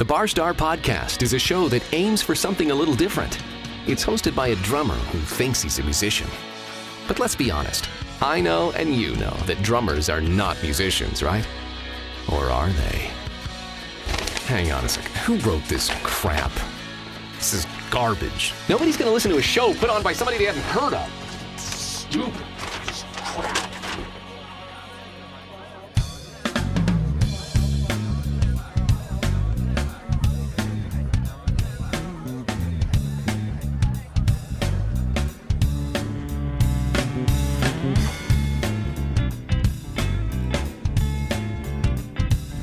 The Bar Star Podcast is a show that aims for something a little different. It's hosted by a drummer who thinks he's a musician. But let's be honest. I know and you know that drummers are not musicians, right? Or are they? Hang on a second. Who wrote this crap? This is garbage. Nobody's going to listen to a show put on by somebody they haven't heard of. Stupid.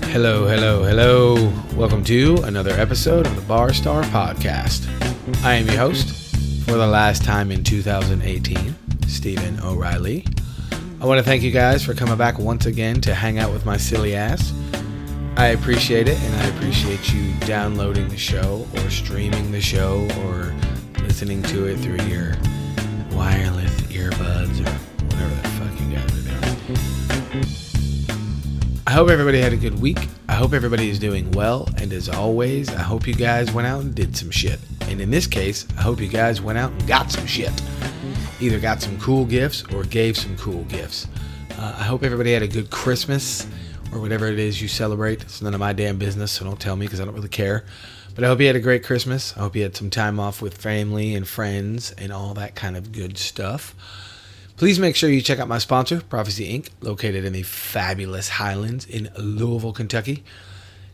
Hello, hello, hello. Welcome to another episode of the Bar Star Podcast. I am your host for the last time in 2018, Stephen O'Reilly. I want to thank you guys for coming back once again to hang out with my silly ass. I appreciate it, and I appreciate you downloading the show or streaming the show or listening to it through your wireless earbuds or whatever the fuck you guys are doing. I hope everybody had a good week. I hope everybody is doing well. And as always, I hope you guys went out and did some shit. And in this case, I hope you guys went out and got some shit. Either got some cool gifts or gave some cool gifts. I hope everybody had a good Christmas or whatever it is you celebrate. It's none of my damn business, so don't tell me because I don't really care. But I hope you had a great Christmas. I hope you had some time off with family and friends and all that kind of good stuff. Please make sure you check out my sponsor, Prophecy Ink, located in the fabulous Highlands in Louisville, Kentucky.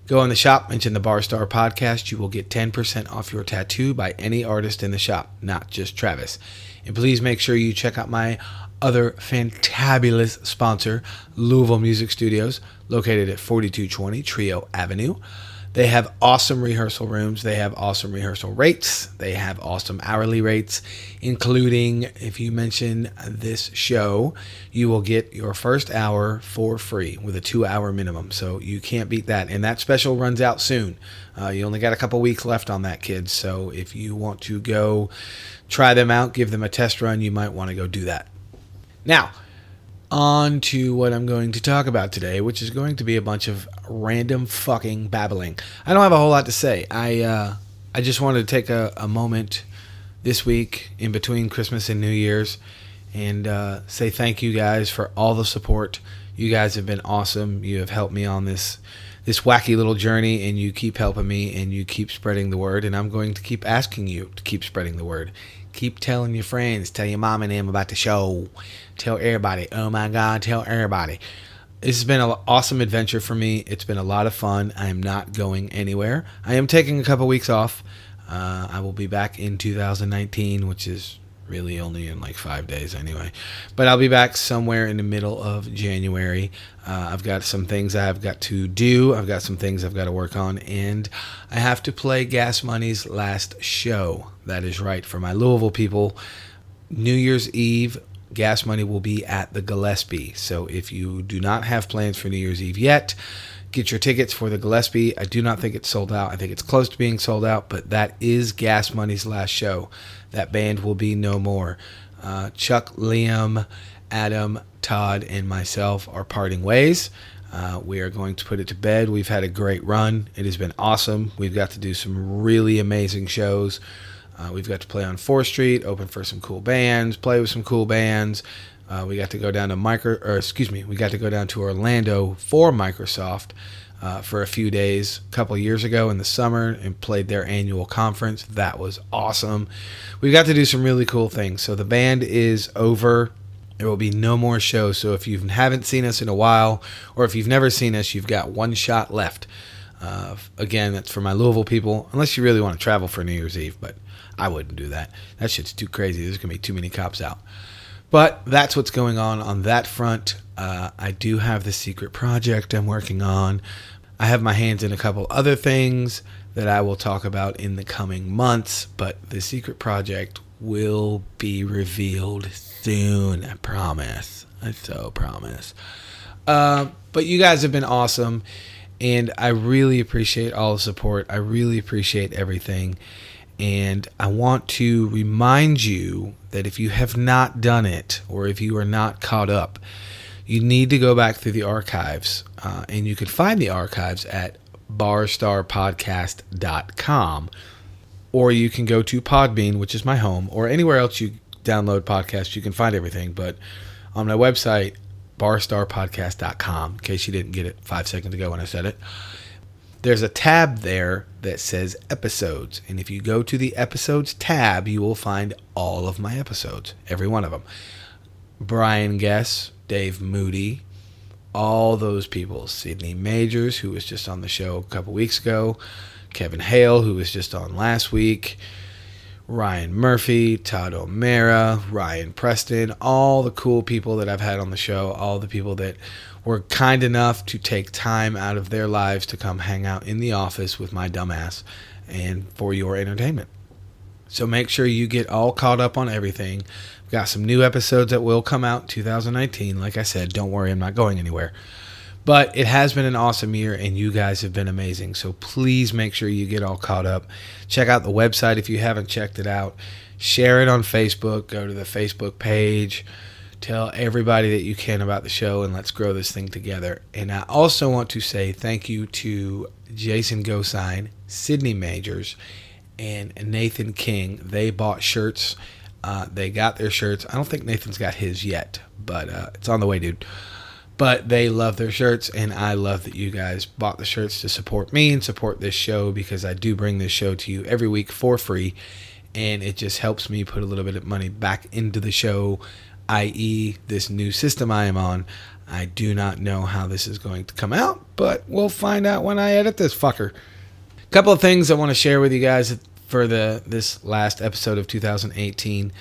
Go in the shop, mention the Bar Star Podcast. You will get 10% off your tattoo by any artist in the shop, not just Travis. And please make sure you check out my other fantabulous sponsor, Louisville Music Studios, located at 4220 Trio Avenue. They have awesome rehearsal rooms. They have awesome rehearsal rates. They have awesome hourly rates, including if you mention this show, you will get your first hour for free with a 2-hour minimum. So you can't beat that. And that special runs out soon. You only got a couple weeks left on that, kids. So if you want to go try them out, give them a test run, you might want to go do that. Now, on to what I'm going to talk about today, which is going to be a bunch of random fucking babbling. I don't have a whole lot to say. I just wanted to take a moment this week in between Christmas and New Year's and say thank you guys for all the support. You guys have been awesome. You have helped me on this wacky little journey, and you keep helping me, and you keep spreading the word, and I'm going to keep asking you to keep spreading the word. Keep telling your friends, tell your mom and them about the show. Tell everybody. Oh my God, tell everybody. This has been an awesome adventure for me. It's been a lot of fun. I am not going anywhere. I am taking a couple weeks off. I will be back in 2019, which is really only in like 5 days anyway. But I'll be back somewhere in the middle of January. I've got some things I've got to do. I've got some things I've got to work on. And I have to play Gas Money's last show. That is right. For my Louisville people, New Year's Eve, Gas Money will be at the Gillespie. So if you do not have plans for New Year's Eve yet, get your tickets for the Gillespie. I do not think it's sold out. I think it's close to being sold out, but that is Gas Money's last show. That band will be no more. Chuck, Liam, Adam, Todd, and myself are parting ways. We are going to put it to bed. We've had a great run. It has been awesome. We've got to do some really amazing shows. We've got to play on 4th Street, open for some cool bands, play with some cool bands. We got to go down to we got to go down to Orlando for Microsoft for a few days a couple years ago in the summer and played their annual conference. That was awesome. We got to do some really cool things. So the band is over. There will be no more shows. So if you haven't seen us in a while, or if you've never seen us, you've got one shot left. Again, that's for my Louisville people, unless you really want to travel for New Year's Eve, but I wouldn't do that. That shit's too crazy. There's going to be too many cops out. But that's what's going on that front. I do have the secret project I'm working on. I have my hands in a couple other things that I will talk about in the coming months, but the secret project will be revealed soon. I promise. I so promise. But you guys have been awesome, and I really appreciate all the support. I really appreciate everything. And I want to remind you that if you have not done it, or if you are not caught up, you need to go back through the archives. And you can find the archives at barstarpodcast.com. Or you can go to Podbean, which is my home, or anywhere else you download podcasts, you can find everything. But on my website, barstarpodcast.com, in case you didn't get it 5 seconds ago when I said it, there's a tab there that says episodes. And if you go to the episodes tab, you will find all of my episodes, every one of them. Brian Guess, Dave Moody, all those people. Sydney Majors, who was just on the show a couple weeks ago. Kevin Hale, who was just on last week, Ryan Murphy, Todd O'Mara, Ryan Preston, all the cool people that I've had on the show, all the people that were kind enough to take time out of their lives to come hang out in the office with my dumbass and for your entertainment. So make sure you get all caught up on everything. I've got some new episodes that will come out in 2019. Like I said, don't worry, I'm not going anywhere. But it has been an awesome year, and you guys have been amazing. So please make sure you get all caught up. Check out the website if you haven't checked it out. Share it on Facebook. Go to the Facebook page. Tell everybody that you can about the show, and let's grow this thing together. And I also want to say thank you to Jason Gosine, Sydney Majors, and Nathan King. They bought shirts. They got their shirts. I don't think Nathan's got his yet, but it's on the way, dude. But they love their shirts, and I love that you guys bought the shirts to support me and support this show, because I do bring this show to you every week for free, and it just helps me put a little bit of money back into the show, i.e. this new system I am on. I do not know how this is going to come out, but we'll find out when I edit this fucker. A couple of things I want to share with you guys for this last episode of 2018.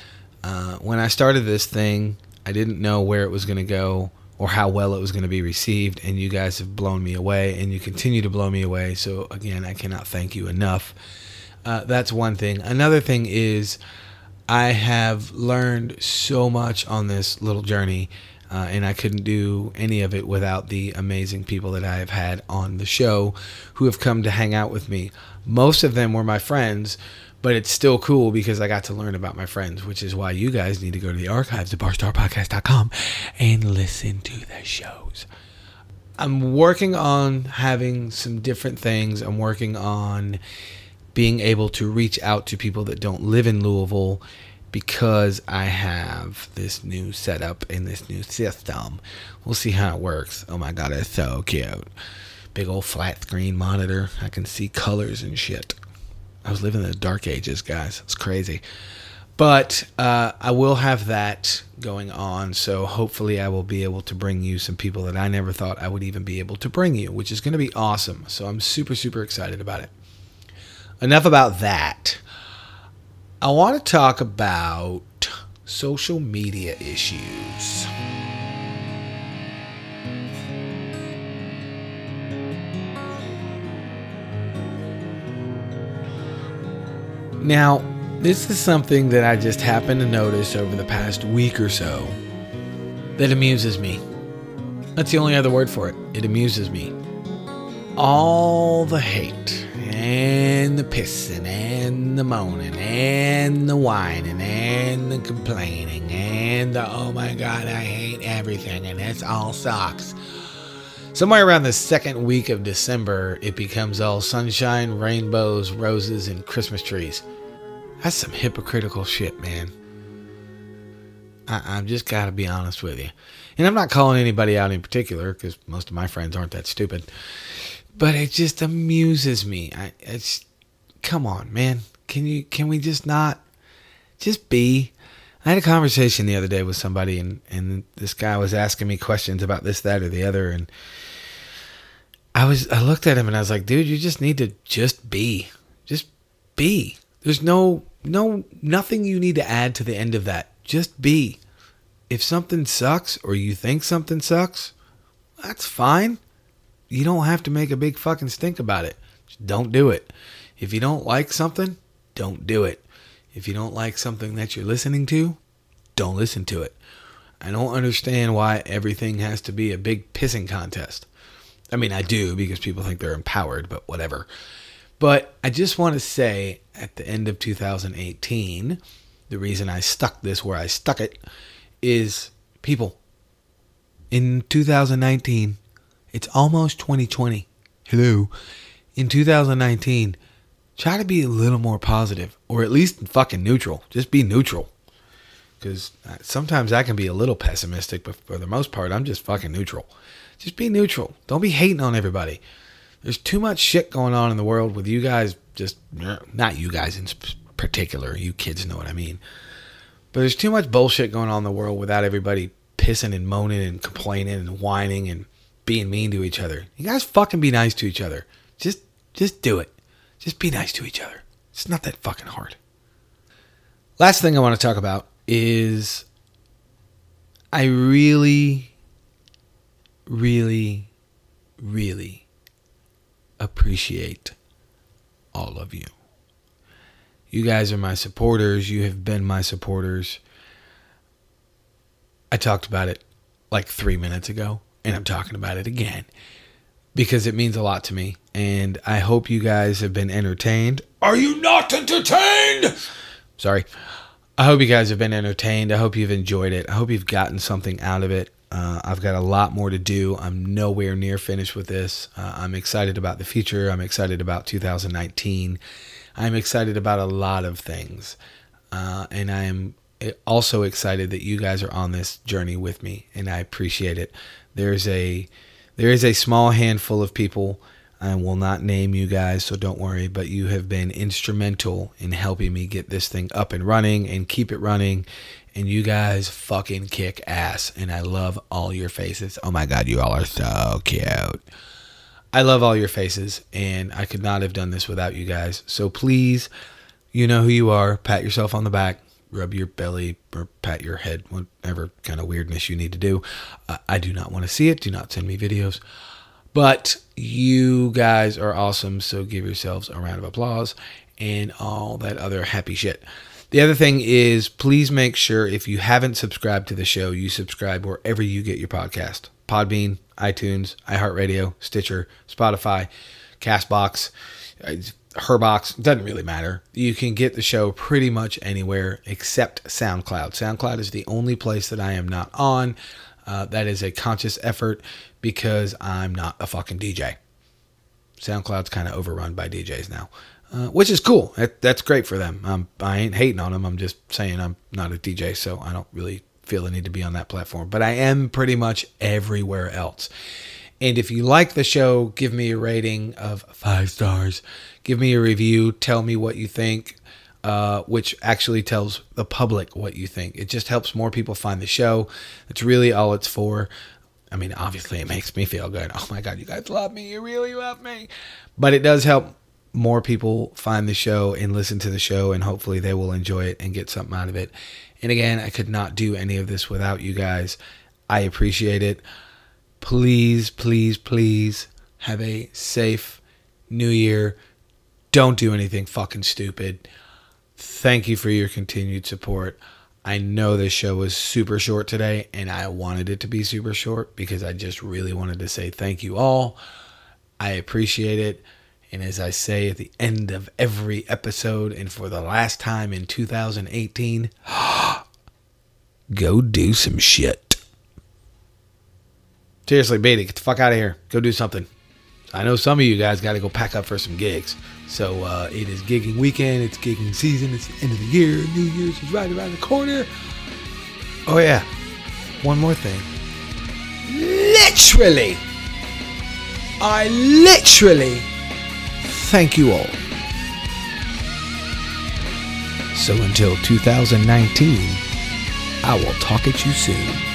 When I started this thing, I didn't know where it was going to go or how well it was going to be received, and you guys have blown me away, and you continue to blow me away. So again, I cannot thank you enough. That's one thing. Another thing is I have learned so much on this little journey, and I couldn't do any of it without the amazing people that I have had on the show who have come to hang out with me. Most of them were my friends, but it's still cool because I got to learn about my friends, which is why you guys need to go to the archives at barstarpodcast.com and listen to the shows. I'm working on having some different things. I'm working on being able to reach out to people that don't live in Louisville, because I have this new setup and this new system. We'll see how it works. Oh my God, it's so cute. Big old flat screen monitor. I can see colors and shit. I was living in the dark ages, guys. It's crazy. But I will have that going on, so hopefully I will be able to bring you some people that I never thought I would even be able to bring you, which is going to be awesome. So I'm super, super excited about it. Enough about that. I want to talk about social media issues. Now, this is something that I just happened to notice over the past week or so that amuses me. That's the only other word for it. It amuses me. All the hate and the pissing and the moaning and the whining and the complaining and the, oh my God, I hate everything and this all sucks. Somewhere around the second week of December, it becomes all sunshine, rainbows, roses, and Christmas trees. That's some hypocritical shit, man. I've just got to be honest with you. And I'm not calling anybody out in particular, because most of my friends aren't that stupid. But it just amuses me. It's come on, man. Can we just not just be? I had a conversation the other day with somebody, and this guy was asking me questions about this, that, or the other, and I looked at him and I was like, dude, you just need to just be. There's nothing you need to add to the end of that. Just be. If something sucks or you think something sucks, that's fine. You don't have to make a big fucking stink about it. Just don't do it. If you don't like something, don't do it. If you don't like something that you're listening to, don't listen to it. I don't understand why everything has to be a big pissing contest. I mean, I do, because people think they're empowered, but whatever. But I just want to say, at the end of 2018, the reason I stuck this where I stuck it is, people, in 2019, it's almost 2020. Hello. in 2019, try to be a little more positive, or at least fucking neutral. Just be neutral. Because sometimes I can be a little pessimistic, but for the most part, I'm just fucking neutral. Just be neutral. Don't be hating on everybody. There's too much shit going on in the world with you guys, just not you guys in particular. You kids know what I mean. But there's too much bullshit going on in the world without everybody pissing and moaning and complaining and whining and being mean to each other. You guys fucking be nice to each other. Just do it. Just be nice to each other. It's not that fucking hard. Last thing I want to talk about is I really appreciate all of you. You guys are my supporters. You have been my supporters. I talked about it like 3 minutes ago, and I'm talking about it again because it means a lot to me, and I hope you guys have been entertained. Are you not entertained? Sorry. I hope you guys have been entertained. I hope you've enjoyed it. I hope you've gotten something out of it. I've got a lot more to do. I'm nowhere near finished with this. I'm excited about the future. I'm excited about 2019. I'm excited about a lot of things. And I am also excited that you guys are on this journey with me, and I appreciate it. There is a small handful of people. I will not name you guys, so don't worry, but you have been instrumental in helping me get this thing up and running and keep it running, and you guys fucking kick ass, and I love all your faces. Oh my God, you all are so cute. I love all your faces, and I could not have done this without you guys, so please, you know who you are, pat yourself on the back, rub your belly, or pat your head, whatever kind of weirdness you need to do. I do not want to see it. Do not send me videos. But you guys are awesome, so give yourselves a round of applause and all that other happy shit. The other thing is, please make sure if you haven't subscribed to the show, you subscribe wherever you get your podcast. Podbean, iTunes, iHeartRadio, Stitcher, Spotify, Castbox, Herbox, doesn't really matter. You can get the show pretty much anywhere except SoundCloud. SoundCloud is the only place that I am not on. That is a conscious effort because I'm not a fucking DJ. SoundCloud's kind of overrun by DJs now, which is cool. That's great for them. I ain't hating on them. I'm just saying I'm not a DJ, so I don't really feel the need to be on that platform. But I am pretty much everywhere else. And if you like the show, give me a rating of 5 stars. Give me a review. Tell me what you think. Which actually tells the public what you think. It just helps more people find the show. That's really all it's for. I mean, obviously it makes me feel good. Oh my God, you guys love me. You really love me. But it does help more people find the show and listen to the show, and hopefully they will enjoy it and get something out of it. And again, I could not do any of this without you guys. I appreciate it. Please, please, please have a safe New Year. Don't do anything fucking stupid. Thank you for your continued support. I know this show was super short today, and I wanted it to be super short because I just really wanted to say thank you all. I appreciate it. And as I say at the end of every episode, and for the last time in 2018, go do some shit. Seriously, baby, get the fuck out of here. Go do something. I know some of you guys got to go pack up for some gigs. So it is gigging weekend. It's gigging season. It's the end of the year. New Year's is right around the corner. Oh, yeah. One more thing. I literally thank you all. So until 2019, I will talk at you soon.